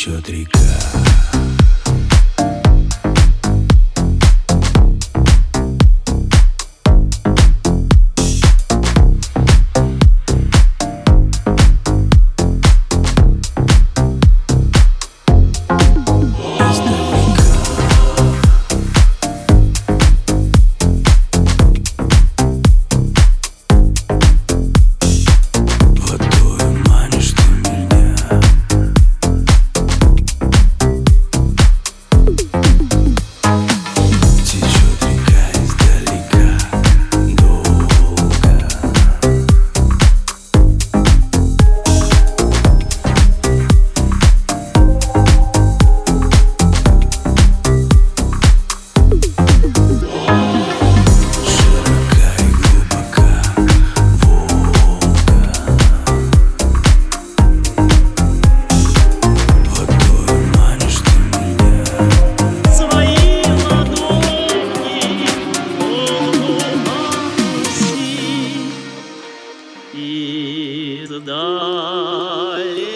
течет река. Дали